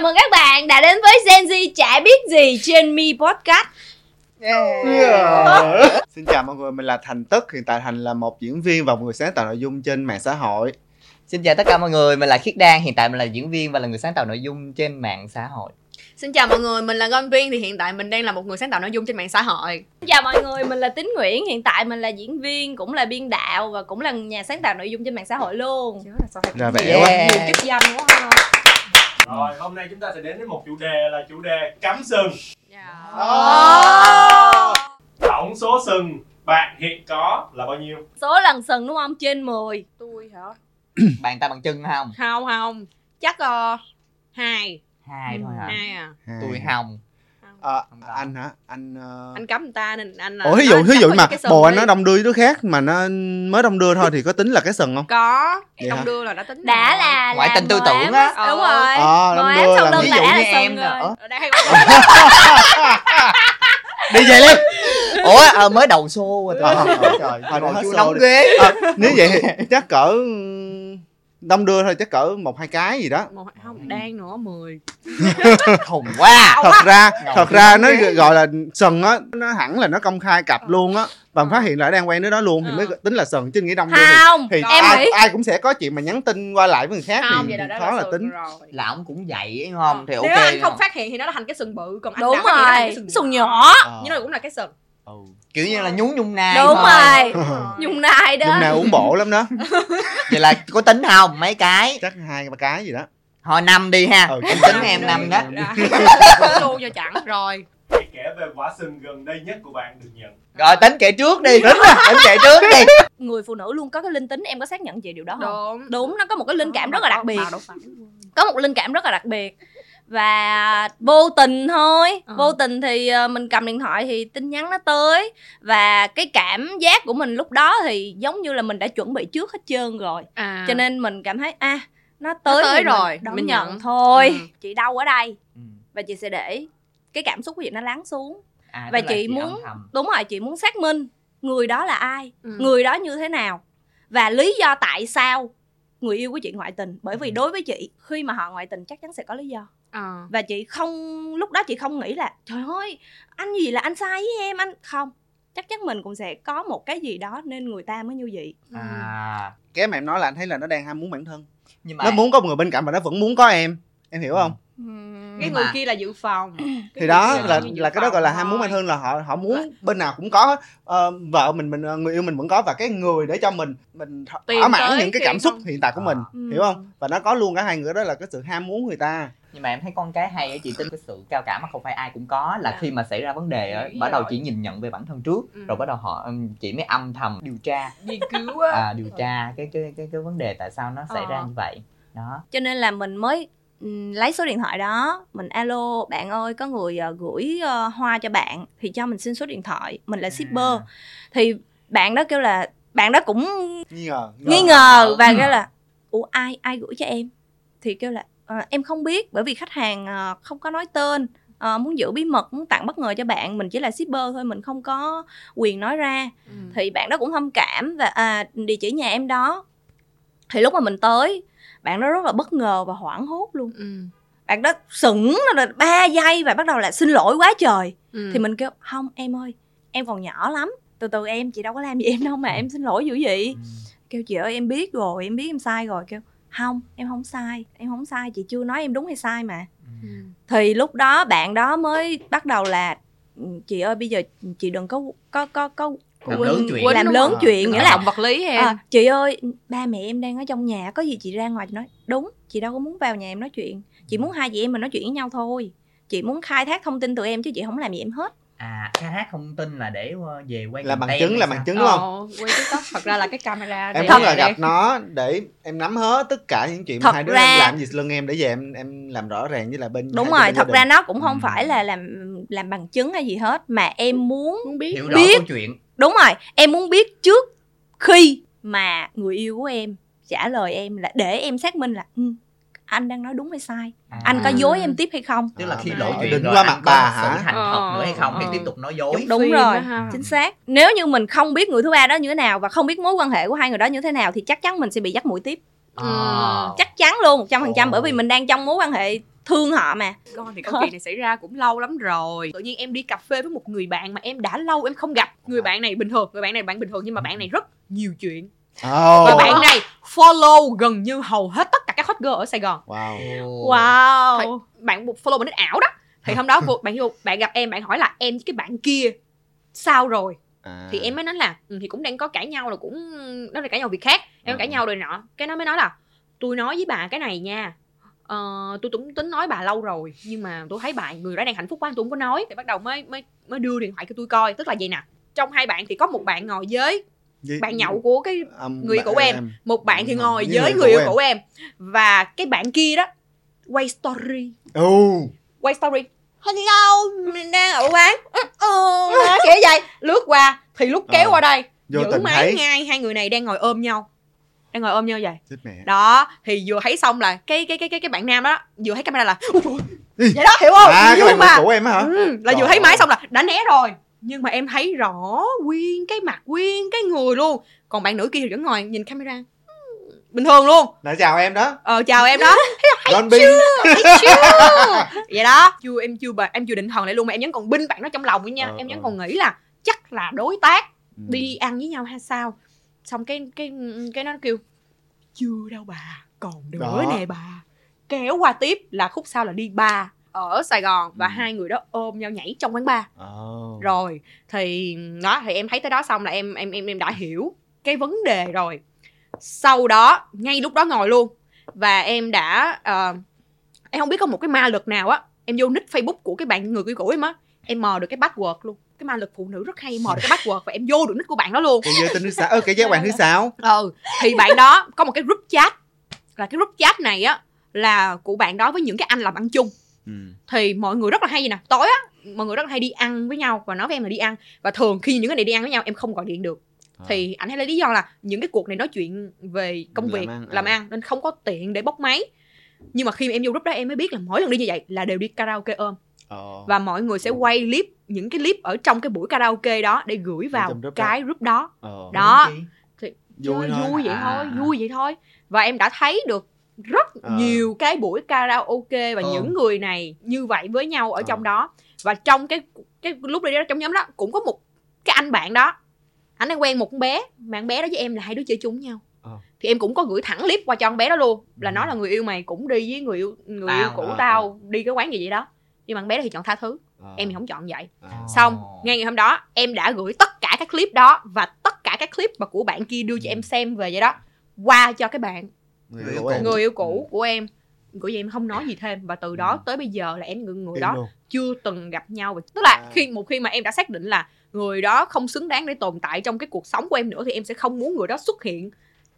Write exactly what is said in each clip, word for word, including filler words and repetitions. Chào mừng các bạn đã đến với Gen Z Chả Biết Gì trên Mi Podcast. Yeah. Yeah. Xin chào mọi người, mình là Thành Tức. Hiện tại Thành là một diễn viên và một người sáng tạo nội dung trên mạng xã hội. Xin chào tất cả mọi người, mình là Khiết Đan. Hiện tại mình là diễn viên và là người sáng tạo nội dung trên mạng xã hội. Xin chào mọi người, mình là Gummy. Thì hiện tại mình đang là một người sáng tạo nội dung trên mạng xã hội. Xin chào mọi người, mình là Tín Nguyễn. Hiện tại mình là diễn viên, cũng là biên đạo và cũng là nhà sáng tạo nội dung trên mạng xã hội luôn. Rồi vậy yeah. Quá, nhiều chức danh quá ha. Rồi, hôm nay chúng ta sẽ đến với một chủ đề là chủ đề cắm sừng. Yeah. Oh. Tổng số sừng bạn hiện có là bao nhiêu? Số lần sừng đúng không? Trên mười. Tôi hả? Bạn ta bằng chân không? Không không, chắc uh, hai. Hai thôi hả? Hai à. Hai. Tôi hồng. À, anh hả? Anh uh... anh cấm người ta nên anh là. Ủa ví dụ ví dụ mà bồ anh nó đông đưa đứa khác mà nó mới đông đưa thôi thì có tính là cái sừng không? Có. Vậy đông hả? Đưa là đã tính. Đã là ngoại tình tư tưởng á. Đúng rồi. Ờ đông đưa là ví dụ như em nè. Đi về đi. Ủa à, mới đầu xô rồi. À, trời, hồi hết nóng ghế. Nếu vậy chắc cỡ đông đưa thôi, chắc cỡ một hai cái gì đó. Một, không ừ. Đang nữa mười. Khùng quá. Thật ra Đầu thật ra nó cái. Gọi là sừng á, nó hẳn là nó công khai cặp luôn á, và phát hiện lại đang quen đứa đó luôn thì mới tính là sừng, chứ nghĩ đông đưa không, thì, thì ai, nghĩ... ai cũng sẽ có chuyện mà nhắn tin qua lại với người khác không, thì đó khó là tính rồi. Là ông cũng vậy không thì nếu ok. Nếu anh không phát hiện thì nó là thành cái sừng bự, còn anh đúng rồi cái sừng, sừng nhỏ, à. Nhưng nó cũng là cái sừng. Ừ. Kiểu như là nhún nhung nai. Đúng thôi. Rồi nhung nai đó. Nhung nai uống bổ lắm đó. Vậy là có tính không? Mấy cái? Chắc hai ba cái gì đó. Thôi năm đi ha. Ừ, em tính em năm đó. Luôn cho chẳng rồi. Hãy kể về quả sừng gần đây nhất của bạn được nhận. Rồi tính kể trước đi. Tính à, tính kể trước đi. Người phụ nữ luôn có cái linh tính, em có xác nhận về điều đó không? Đúng, đúng nó có một cái linh cảm rất là đặc biệt. Có một linh cảm rất là đặc biệt. Và vô tình thôi, ừ. Vô tình thì mình cầm điện thoại thì tin nhắn nó tới. Và cái cảm giác của mình lúc đó thì giống như là mình đã chuẩn bị trước hết trơn rồi à. Cho nên mình cảm thấy, à, nó tới, nó tới rồi, mình, mình nhận, nhận thôi ừ. Chị đau ở đây, ừ. Và chị sẽ để cái cảm xúc của chị nó lắng xuống à. Và chị, chị muốn, đúng rồi, chị muốn xác minh người đó là ai, ừ. Người đó như thế nào, và lý do tại sao người yêu của chị ngoại tình. Bởi vì đối với chị, khi mà họ ngoại tình chắc chắn sẽ có lý do à. Và chị không, lúc đó chị không nghĩ là trời ơi, anh gì là anh sai với em, anh không. Chắc chắn mình cũng sẽ có một cái gì đó nên người ta mới như vậy à. Cái mà em nói là anh thấy là nó đang ham muốn bản thân, nhưng mà nó muốn có một người bên cạnh mà nó vẫn muốn có em. Em hiểu không? Ừ. Cái nhưng người mà... kia là dự phòng. Thì đó là, là, là cái đó gọi là ham muốn bản thân, là họ họ muốn bên nào cũng có uh, vợ mình, mình người yêu mình vẫn có, và cái người để cho mình mình thỏa mãn những cái cảm xúc không? Hiện tại của mình ừ. Hiểu không? Và nó có luôn cả hai người đó là cái sự ham muốn người ta. Nhưng mà em thấy con cái hay á chị, tính cái sự cao cả mà không phải ai cũng có, là khi mà xảy ra vấn đề á bắt đầu chị nhìn nhận về bản thân trước ừ. Rồi bắt đầu họ chị mới âm thầm điều tra nghiên cứu á à, điều tra cái cái cái cái vấn đề tại sao nó xảy ờ. Ra như vậy đó, cho nên là mình mới lấy số điện thoại đó, mình alo bạn ơi, có người uh, gửi uh, hoa cho bạn thì cho mình xin số điện thoại, mình là shipper à. Thì bạn đó kêu là bạn đó cũng nghi ngờ, nghi ngờ và kêu là ủa ai ai gửi cho em, thì kêu là à, em không biết, bởi vì khách hàng à, không có nói tên à, muốn giữ bí mật, muốn tặng bất ngờ cho bạn, mình chỉ là shipper thôi, mình không có quyền nói ra ừ. Thì bạn đó cũng thông cảm và à, địa chỉ nhà em đó. Thì lúc mà mình tới, bạn đó rất là bất ngờ và hoảng hốt luôn ừ. Bạn đó sững là ba giây và bắt đầu là xin lỗi quá trời ừ. Thì mình kêu không em ơi, em còn nhỏ lắm, từ từ em, chị đâu có làm gì em đâu mà em xin lỗi dữ vậy ừ. Kêu chị ơi em biết rồi, em biết em sai rồi. Kêu không, em không sai, em không sai, chị chưa nói em đúng hay sai mà ừ. Thì lúc đó bạn đó mới bắt đầu là chị ơi bây giờ chị đừng có có có có làm lớn chuyện, làm lớn chuyện nghĩa là vật lý em à, chị ơi ba mẹ em đang ở trong nhà, có gì chị ra ngoài. Chị nói đúng, chị đâu có muốn vào nhà em nói chuyện, chị muốn hai chị em mình nói chuyện với nhau thôi, chị muốn khai thác thông tin từ em chứ chị không làm gì em hết. À, khai thác thông tin là để về quay là bằng chứng, là sao? Bằng chứng đúng không? Ồ, quay TikTok thật ra là cái camera. Em không là gặp nó để em nắm hết tất cả những chuyện mà hai đứa ra... em làm gì lưng em, để về em em làm rõ ràng với là bên. Đúng rồi, bên thật ra nó cũng không ừ. Phải là làm làm bằng chứng hay gì hết, mà em muốn, muốn biết, hiểu rõ câu chuyện. Đúng rồi, em muốn biết trước khi mà người yêu của em trả lời em là để em xác minh là ừ, anh đang nói đúng hay sai à. Anh có dối em tiếp hay không, tức là khi lộ chuyện rồi qua mặt bà hả, sự thành thật nữa hay không thì tiếp tục nói dối. Đúng rồi, chính xác. Nếu như mình không biết người thứ ba đó như thế nào và không biết mối quan hệ của hai người đó như thế nào thì chắc chắn mình sẽ bị dắt mũi tiếp à. Chắc chắn luôn một trăm phần trăm, bởi vì mình đang trong mối quan hệ thương họ mà. Con thì câu chuyện này xảy ra cũng lâu lắm rồi. Tự nhiên em đi cà phê với một người bạn mà em đã lâu em không gặp. Người bạn này bình thường, người bạn này bạn bình thường nhưng mà bạn này rất nhiều chuyện. Oh. Và bạn này follow gần như hầu hết tất cả các hot girl ở Sài Gòn. Wow. Wow. Thôi, bạn follow bạn ít ảo đó. Thì hôm đó bạn bạn gặp em, bạn hỏi là em với cái bạn kia sao rồi? À. Thì em mới nói là ừ, thì cũng đang có cãi nhau, là cũng nó là cãi nhau việc khác. Em à. cãi nhau rồi nọ. Cái nó mới nói là tôi nói với bà cái này nha. Ờ, tôi cũng tính nói bà lâu rồi nhưng mà tôi thấy bà người đó đang hạnh phúc quá tôi không có nói. Thì bắt đầu mới mới mới đưa điện thoại cho tôi coi, tức là vậy nè. Trong hai bạn thì có một bạn ngồi với bạn nhậu của cái um, người của em. em, một bạn thì ngồi với, với người, người yêu của em. em và cái bạn kia đó quay story. Oh. Quay story. Hello, mình đang ở quán. Uh, uh, kiểu vậy, lướt qua thì lúc kéo ờ, qua đây, giữ máy ngay hai người này đang ngồi ôm nhau. Đang ngồi ôm nhau vậy. Chết mẹ. Đó, thì vừa thấy xong là cái cái cái cái cái bạn nam đó vừa thấy camera là vậy đó, hiểu không? À, nhưng cái mà của em hả? Ừ, là Trời vừa thấy máy xong là đã né rồi. Nhưng mà em thấy rõ nguyên cái mặt, nguyên cái người luôn. Còn bạn nữ kia thì vẫn ngồi nhìn camera bình thường luôn. Đã chào em đó. Ờ chào em đó. Thấy chưa? Thấy chưa? Vậy đó. Chưa em chưa bà, em chưa định thần lại luôn mà em vẫn còn binh bạn nó trong lòng ấy nha. Ờ, em vẫn ờ. còn nghĩ là chắc là đối tác ừ. đi ăn với nhau hay sao. Xong cái cái cái nó kêu chưa đâu bà, còn nữa nè bà. Kéo qua tiếp là khúc sau là đi bar ở Sài Gòn và ừ. hai người đó ôm nhau nhảy trong quán bar. Oh. Rồi thì đó thì em thấy tới đó xong là em em em em đã hiểu cái vấn đề rồi. Sau đó ngay lúc đó ngồi luôn và em đã uh, em không biết có một cái ma lực nào á, em vô nick Facebook của cái bạn người kia cũ em á, em mò được cái password luôn. Cái ma lực phụ nữ rất hay mò được cái password và em vô được nick của bạn đó luôn. Cái giới tính thứ sáu, ơ cái giới bạn thứ sáu. Ừ, thì bạn đó có một cái group chat, là cái group chat này á là của bạn đó với những cái anh làm ăn chung. Ừ. Thì mọi người rất là hay vậy nè, tối á mọi người rất là hay đi ăn với nhau và nói với em là đi ăn, và thường khi những cái này đi ăn với nhau em không gọi điện được. Thì ảnh hay lấy lý do là những cái cuộc này nói chuyện về công việc, làm ăn, làm ăn nên không có tiện để bóc máy. Nhưng mà khi em vô group đó em mới biết là mỗi lần đi như vậy là đều đi karaoke ôm. Oh. Và mọi người sẽ quay clip, những cái clip ở trong cái buổi karaoke đó để gửi vào group cái đó. group đó. Oh. Đó thì vui, chơi, vui vậy à. thôi, vui vậy thôi. Và em đã thấy được rất oh. nhiều cái buổi karaoke và oh. những người này như vậy với nhau ở oh. trong đó. Và trong cái cái lúc đi đó trong nhóm đó cũng có một cái anh bạn đó, anh đang quen một con bé, mà con bé đó với em là hai đứa chơi chung với nhau. Ờ. Thì em cũng có gửi thẳng clip qua cho con bé đó luôn, là ừ. nó là người yêu mày cũng đi với người yêu người tao, yêu cũ ờ, tao ờ. đi cái quán gì vậy đó. Nhưng mà con bé đó thì chọn tha thứ, ờ. em thì không chọn vậy. Ờ. Xong ngay ngày hôm đó em đã gửi tất cả các clip đó và tất cả các clip mà của bạn kia đưa cho ừ. em xem về vậy đó qua cho cái bạn người yêu, người yêu, yêu cũ của em. Của em không nói gì thêm và từ đó ừ. tới bây giờ là em người, người đó luôn. Chưa từng gặp nhau. Tức là à. khi một khi mà em đã xác định là người đó không xứng đáng để tồn tại trong cái cuộc sống của em nữa thì em sẽ không muốn người đó xuất hiện.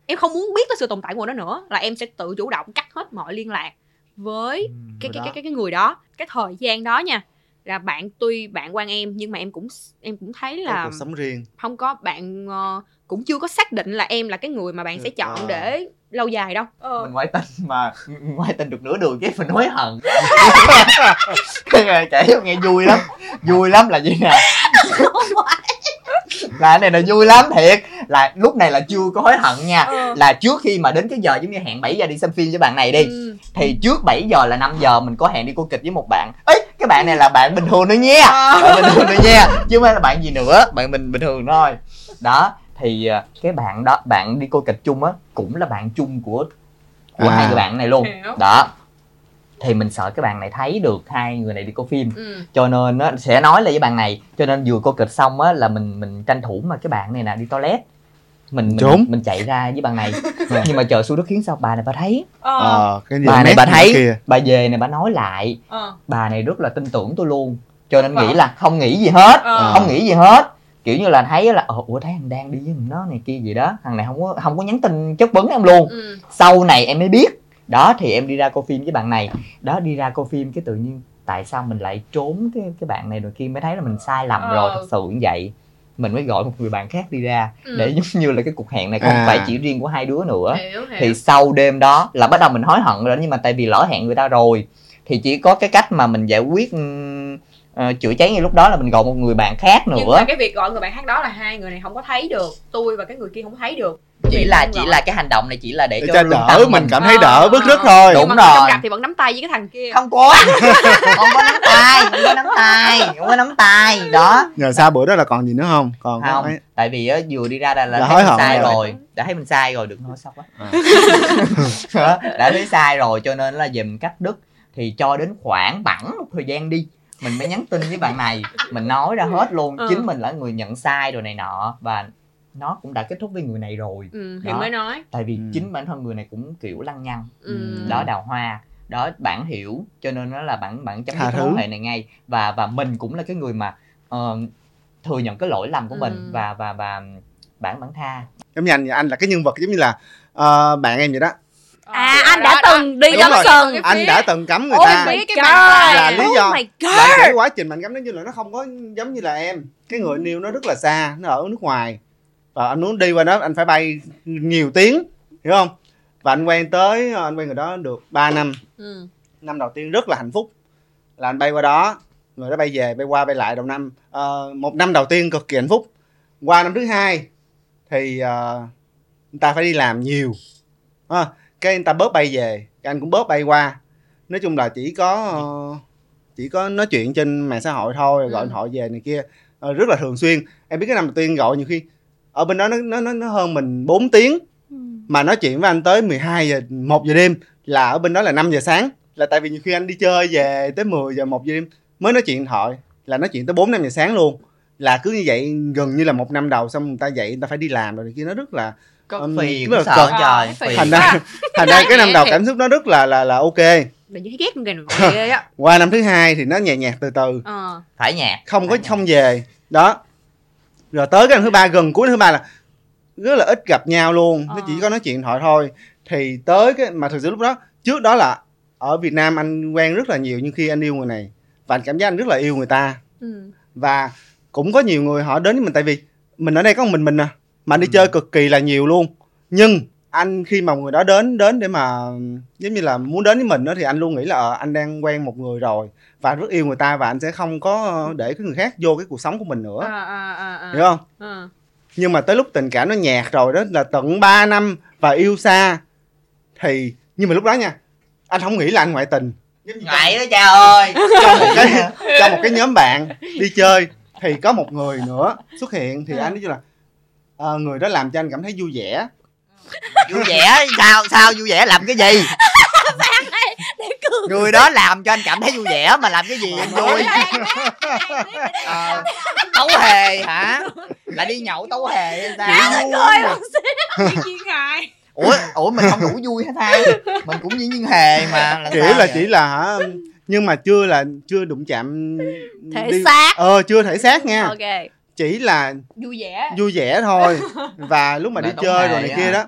Em không muốn biết tới sự tồn tại của nó nữa, là em sẽ tự chủ động cắt hết mọi liên lạc với ừ, cái, cái, cái, cái cái người đó. Cái thời gian đó nha, là bạn tuy bạn quan em nhưng mà em cũng em cũng thấy là cuộc sống riêng. Không có bạn uh, cũng chưa có xác định là em là cái người mà bạn được, sẽ chọn à. để lâu dài đâu. Ờ. Mình ngoại tình mà ngoại tình được nửa đường chứ mình hối hận. Cái này kể cho nghe vui lắm. Vui lắm là gì nè? Là cái này là vui lắm thiệt. Là lúc này là chưa có hối hận nha. Ừ. Là trước khi mà đến cái giờ giống như hẹn bảy giờ đi xem phim với bạn này đi. Ừ. Thì trước bảy giờ là năm giờ mình có hẹn đi coi kịch với một bạn. Ấy, cái bạn này là bạn bình thường nữa nha. Bạn bình thường nữa nha. Chứ không phải là bạn gì nữa, bạn mình bình thường thôi. Đó. Thì cái bạn đó, bạn đi coi kịch chung á, cũng là bạn chung của của à. hai người bạn này luôn. Đó. Thì mình sợ cái bạn này thấy được hai người này đi coi phim, ừ. cho nên á sẽ nói là với bạn này, cho nên vừa coi kịch xong á là mình mình tranh thủ mà cái bạn này nè đi toilet, mình mình, mình chạy ra với bạn này. Nhưng mà chờ xui đất khiến sao bà này bà thấy, ờ, cái gì bà này bà thấy, bà về này bà nói lại, ờ. bà này rất là tin tưởng tôi luôn, cho nên ờ. nghĩ là không nghĩ gì hết, ờ. không nghĩ gì hết. Kiểu như là thấy là ủa thấy thằng đang đi với mình nó này kia gì đó, thằng này không có không có nhắn tin chất vấn em luôn. ừ. Sau này em mới biết. Đó thì em đi ra coi phim với bạn này, đó đi ra coi phim cái tự nhiên tại sao mình lại trốn cái cái bạn này rồi kia, mới thấy là mình sai lầm ờ. rồi. Thật sự như vậy mình mới gọi một người bạn khác đi ra ừ. để giống như là cái cuộc hẹn này không à. phải chỉ riêng của hai đứa nữa. Hiểu, hiểu. Thì sau đêm đó là bắt đầu mình hối hận rồi đó, nhưng mà tại vì lỡ hẹn người ta rồi thì chỉ có cái cách mà mình giải quyết uh, chữa cháy ngay lúc đó là mình gọi một người bạn khác nữa. Nhưng mà cái việc gọi người bạn khác đó là hai người này không có thấy được, tôi và cái người kia không thấy được. Chỉ là chỉ gọi. Là cái hành động này chỉ là để, để cho đỡ tâm mình, mình cảm thấy đỡ bứt rứt thôi. Đúng rồi. Trong gặp thì vẫn nắm tay với cái thằng kia. Không có. Không có nắm tay, không có nắm tay, không có nắm tay đó. Nhờ sao bữa đó là còn gì nữa không? Còn không. Thấy... Tại vì á vừa đi ra là, là thấy mình sai rồi. rồi, đã thấy mình sai rồi, đừng nói sao quá. À. Đã thấy sai rồi cho nên là dùm cắt đứt thì cho đến khoảng bẵng một thời gian đi. Mình mới nhắn tin với bạn này, mình nói ra hết luôn, ừ. chính mình là người nhận sai rồi này nọ và nó cũng đã kết thúc với người này rồi, ừ, thì đó. Mới nói tại vì ừ. chính bản thân người này cũng kiểu lăng nhăng, ừ. đó đào hoa đó, bạn hiểu cho nên nó là bạn bạn chấm dứt mối hệ này ngay, và và mình cũng là cái người mà uh, thừa nhận cái lỗi lầm của ừ. mình và và và bạn bạn tha. Giống như anh anh là cái nhân vật giống như là uh, bạn em vậy đó. À, à anh đã đó, từng đi cắm sừng, anh đã từng cắm người oh ta cái là lý do oh là cái quá trình mình cắm nó như là nó không có giống như là em, cái người yêu nó rất là xa, nó ở nước ngoài và anh muốn đi qua đó anh phải bay nhiều tiếng, hiểu không? Và anh quen tới anh quen người đó được ba năm, ừ. năm đầu tiên rất là hạnh phúc là anh bay qua đó, người đó bay về bay qua bay lại đầu năm, uh, một năm đầu tiên cực kỳ hạnh phúc. Qua năm thứ hai thì uh, người ta phải đi làm nhiều, à, cái người ta bớt bay về, anh cũng bớt bay qua, nói chung là chỉ có uh, chỉ có nói chuyện trên mạng xã hội thôi, gọi ừ. điện thoại về này kia, uh, rất là thường xuyên. Em biết cái năm đầu tiên gọi nhiều khi ở bên đó nó nó nó hơn mình bốn tiếng, ừ. mà nói chuyện với anh tới mười hai giờ một giờ đêm, là ở bên đó là năm giờ sáng, là tại vì nhiều khi anh đi chơi về tới mười giờ một giờ đêm mới nói chuyện điện thoại, là nói chuyện tới bốn năm giờ sáng luôn, là cứ như vậy gần như là một năm đầu. Xong người ta dậy người ta phải đi làm rồi kia, nó rất là um, phì, rất là cực trời. Thành ra thành ra cái năm đầu cảm xúc nó rất là là là ok. Mình thấy ghét người ghê á. Qua năm thứ hai thì nó nhẹ nhạt từ từ. Ờ. Phải nhạt. Không phải có nhạc. Không về. Đó. Rồi tới cái năm thứ ba, gần cuối năm thứ ba là rất là ít gặp nhau luôn, nó chỉ có nói chuyện thoại thôi. Thì tới cái mà thực sự lúc đó, trước đó là ở Việt Nam anh quen rất là nhiều, nhưng khi anh yêu người này và anh cảm giác anh rất là yêu người ta, ừ. và cũng có nhiều người họ đến với mình tại vì mình ở đây có một mình mình à, mà anh đi ừ. chơi cực kỳ là nhiều luôn. Nhưng anh khi mà người đó đến đến để mà giống như là muốn đến với mình đó, thì anh luôn nghĩ là ờ, anh đang quen một người rồi và rất yêu người ta, và anh sẽ không có để cái người khác vô cái cuộc sống của mình nữa, à, à, à, à. hiểu không? À. Nhưng mà tới lúc tình cảm nó nhạt rồi đó, là tận ba năm và yêu xa, thì nhưng mà lúc đó nha, anh không nghĩ là anh ngoại tình, ngoại đó cha ơi. Cho một cái cho một cái nhóm bạn đi chơi thì có một người nữa xuất hiện, thì anh nói là à, người đó làm cho anh cảm thấy vui vẻ. Vui vẻ sao sao vui vẻ làm cái gì? Người đó làm cho anh cảm thấy vui vẻ mà làm cái gì anh vui? À, tấu hề hả? Là đi nhậu tấu hề hay sao? Ủa ủa mình không đủ vui hả thang? Mình cũng diễn viên hề mà. Là chỉ là vậy? Chỉ là hả? Nhưng mà chưa là chưa đụng chạm thể đi... xác. Ờ chưa thể xác nha. Okay. Chỉ là vui vẻ vui vẻ thôi. Và lúc mà đi chơi rồi này à. Kia đó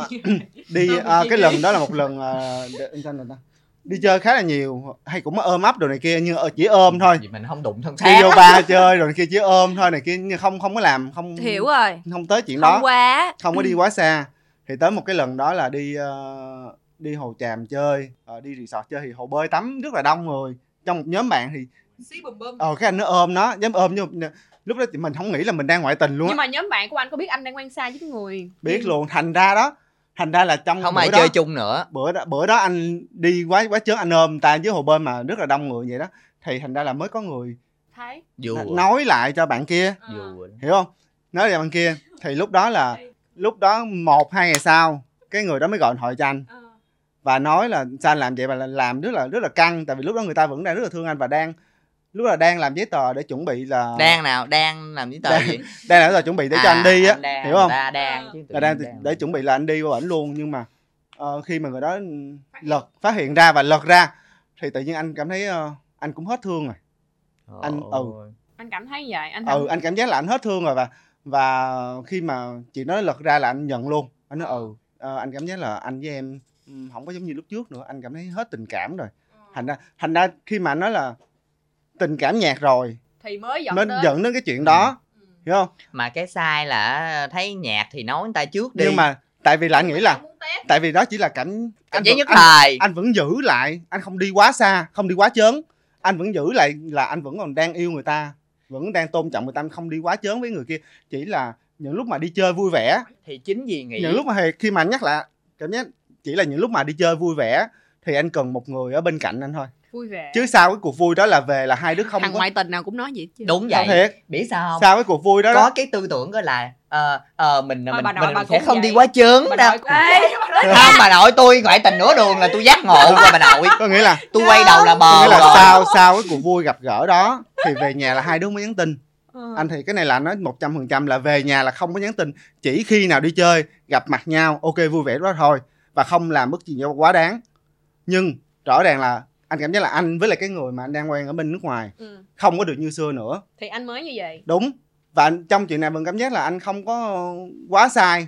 uh, đi uh, cái lần đó là một lần uh, đi chơi khá là nhiều, hay cũng ôm ấp rồi này kia, nhưng chỉ ôm thôi, mình không đụng thân xác. Đi vô bar chơi rồi này kia chỉ ôm thôi này kia, nhưng không không có làm, không hiểu rồi, không tới chuyện không đó quá. Không có đi quá xa. Thì tới một cái lần đó là đi uh, đi Hồ Tràm chơi, uh, đi resort chơi, thì hồ bơi tắm rất là đông người, trong một nhóm bạn thì ờ cái anh nó ôm nó dám ôm vô. Lúc đó thì mình không nghĩ là mình đang ngoại tình luôn. Nhưng á. Mà nhóm bạn của anh có biết anh đang quen xa với cái người? Biết luôn, thành ra đó, thành ra là trong không bữa ai đó, chơi chung nữa. Bữa đó, bữa đó anh đi quá quá chớn, anh ôm người ta dưới hồ bơi mà rất là đông người vậy đó, thì thành ra là mới có người thấy nói lại cho bạn kia, à. hiểu không? Nói lại bạn kia, thì lúc đó là lúc đó một hai ngày sau cái người đó mới gọi điện thoại cho anh. À. Và nói là sao anh làm vậy, và làm rất là rất là căng, tại vì lúc đó người ta vẫn đang rất là thương anh và đang lúc là đang làm giấy tờ để chuẩn bị là đang nào đang làm giấy tờ đang, gì đang làm giấy tờ chuẩn bị để à, cho anh đi á, anh hiểu không? Đang chứ là đang, đang để chuẩn bị là anh đi qua ảnh luôn. Nhưng mà uh, khi mà người đó lật phát hiện ra và lật ra thì tự nhiên anh cảm thấy uh, anh cũng hết thương rồi. Oh. Anh ừ anh cảm thấy vậy anh ừ anh cảm giác là anh hết thương rồi, và và khi mà chị nói lật ra là anh nhận luôn. Anh nói ừ uh, anh cảm giác là anh với em không có giống như lúc trước nữa, anh cảm thấy hết tình cảm rồi. Thành ra thành ra khi mà anh nói là tình cảm nhạt rồi thì mới dẫn, nên tới. dẫn đến cái chuyện đó, ừ. hiểu không? Mà cái sai là thấy nhạt thì nói người ta trước đi. Nhưng mà tại vì là anh nghĩ là tại vì đó chỉ là cảnh, cảnh anh, vẫn, nhất anh, thời. anh vẫn giữ lại, anh không đi quá xa, không đi quá chớn. anh vẫn giữ lại là anh vẫn còn đang yêu người ta, vẫn đang tôn trọng người ta, anh không đi quá chớn với người kia. Chỉ là những lúc mà đi chơi vui vẻ thì chính vì nghĩ những lúc mà khi mà anh nhắc lại cảm giác chỉ là những lúc mà đi chơi vui vẻ thì anh cần một người ở bên cạnh anh thôi, vui vẻ. Chứ sau cái cuộc vui đó là về là hai đứa không thằng có... ngoại tình nào cũng nói vậy chứ. Đúng vậy. Thiệt. Biết sao không? Sau cái cuộc vui đó có đó, cái tư tưởng đó là ờ uh, ờ uh, mình thôi, mình nội, mình sẽ không vậy. Đi quá chớn đâu. Bà, cũng... bà nội tôi ngoại tình nửa đường là tôi giác ngộ rồi bà nội. Có nghĩa là tôi quay đầu là bờ. Có nghĩa là rồi. Sau sau cái cuộc vui gặp gỡ đó thì về nhà là hai đứa mới nhắn tin. Ừ. Anh thì cái này là nói một trăm phần trăm là về nhà là không có nhắn tin, chỉ khi nào đi chơi gặp mặt nhau ok vui vẻ đó thôi, và không làm bất gì quá đáng. Nhưng rõ ràng là anh cảm giác là anh với lại cái người mà anh đang quen ở bên nước ngoài ừ. không có được như xưa nữa thì anh mới như vậy. Đúng. Và trong chuyện này mình cảm giác là anh không có quá sai,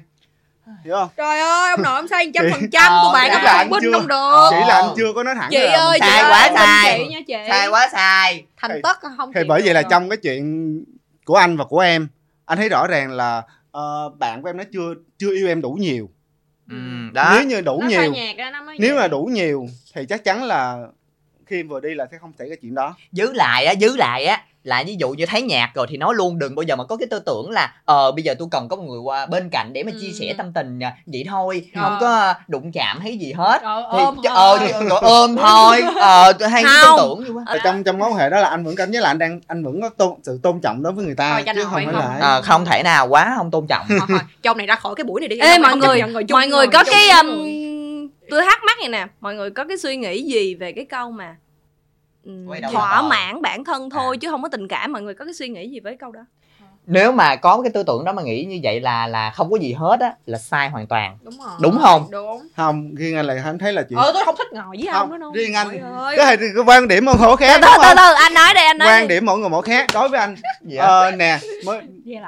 hiểu không? Trời ơi, ông nội ông sai một trăm phần trăm của ờ, bạn ông Thành Binh không được. Chỉ là anh chưa có nói thẳng chị là ơi, sai, chị quá ơi, sai. Chị nha, chị. Sai quá sai. Thành Tức không thì bởi vậy là rồi. Trong cái chuyện của anh và của em, anh thấy rõ ràng là uh, bạn của em nó chưa chưa yêu em đủ nhiều. Ừ, đó. Nếu như đủ nó nhiều, ra, nếu mà đủ nhiều thì chắc chắn là khi vừa đi là sẽ không xảy ra chuyện đó. Giữ lại á, giữ lại á là ví dụ như thấy nhạc rồi thì nói luôn, đừng bao giờ mà có cái tư tưởng là ờ bây giờ tôi cần có một người qua bên cạnh để mà ừ. chia sẻ tâm tình vậy thôi, ừ. không có đụng chạm hay gì hết. Rồi, thì ôm ch- thôi. Ờ rồi ôm thôi. Ờ hay cái tư tưởng như quá. Trong trong mối quan hệ đó là anh vẫn cảm giác là anh đang anh vẫn có tôn, sự tôn trọng đối với người ta thôi, chứ không phải là ờ, không thể nào quá không tôn trọng. Thôi, thôi. Trong này ra khỏi cái buổi này đi. Ê, mọi người, người mọi người có cái tôi thắc mắc này nè, mọi người có cái suy nghĩ gì về cái câu mà thỏa mãn bản thân thôi à. Chứ không có tình cảm, mọi người có cái suy nghĩ gì với câu đó? Nếu mà có cái tư tưởng đó mà nghĩ như vậy là là không có gì hết á là sai hoàn toàn. Đúng rồi. Đúng không? Đúng. Không, riêng anh lại anh thấy là chuyện. Ờ tôi không thích ngồi với ông nữa đâu. Riêng anh. Cái này quan điểm mỗi người khác. Từ từ anh nói đây anh nói. Quan điểm mỗi người mỗi khác đối với anh. Ờ nè,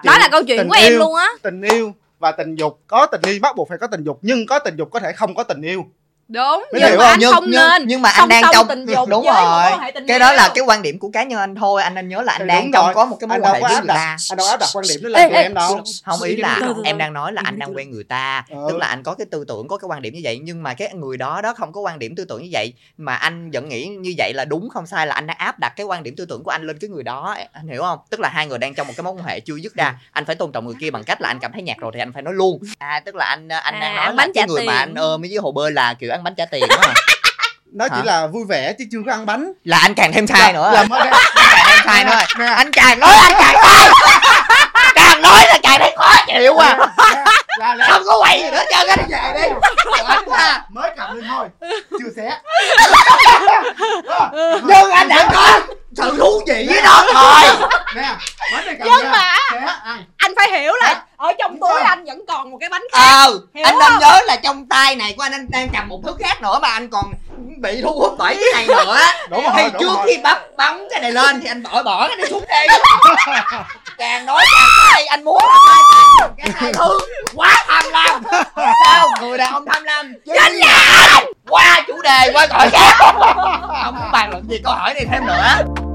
đó là câu chuyện của em luôn á. Tình yêu và tình dục, có tình yêu bắt buộc phải có tình dục, nhưng có tình dục có thể không có tình yêu. Đúng, nhưng mà, nhưng, nhưng, nhưng mà anh không nên. Nhưng mà anh đang trong tình dục. Đúng rồi. Cái đó là cái quan điểm của cá nhân anh thôi. Anh nên nhớ là anh thì đang trong rồi. Có một cái mối quan hệ với người ta. Anh đâu áp đặt quan điểm đó là của em đâu. Không, ý là em đang nói là anh đang quen người ta, tức là anh có cái tư tưởng, có cái quan điểm như vậy, nhưng mà cái người đó đó không có quan điểm tư tưởng như vậy mà anh vẫn nghĩ như vậy là đúng không sai, là anh đang áp đặt cái quan điểm tư tưởng của anh lên cái người đó, anh hiểu không? Tức là hai người đang trong một cái mối quan hệ chưa dứt ra, anh phải tôn trọng người kia bằng cách là anh cảm thấy nhạt rồi thì anh phải nói luôn. À tức là anh anh đang nói là cái người mà anh ôm với hồ bơi là kiểu ăn bánh trả tiền đó mà. Nó chỉ là vui vẻ chứ chưa có ăn bánh. Là anh càng thêm sai nữa. Anh càng thêm sai nữa. Anh càng nói anh càng sai. Càng nói là càng thấy khó chịu quá. Không có quậy gì nữa trơn á, đi về đi. Mới cầm lên thôi. Chưa xé. Nhưng anh đã có sự thú vị với nó rồi. Nè, bánh này cầm nhưng mà anh phải hiểu là ở trong túi anh vẫn còn một cái bánh khác. Ờ, anh nên nhớ là trong tay này của anh anh đang cầm một thứ khác nữa mà anh còn bị thu hút bởi cái này nữa. Đúng rồi, thì đúng trước rồi. Khi bấm bấm cái này lên thì anh bỏ bỏ cái này xuống đi. Càng nói càng sai, anh muốn là sai cái này thứ quá tham lam. Sao người đàn ông tham lam chính là anh. Qua chủ đề qua gọi khác. Không bàn luận gì câu hỏi này thêm nữa.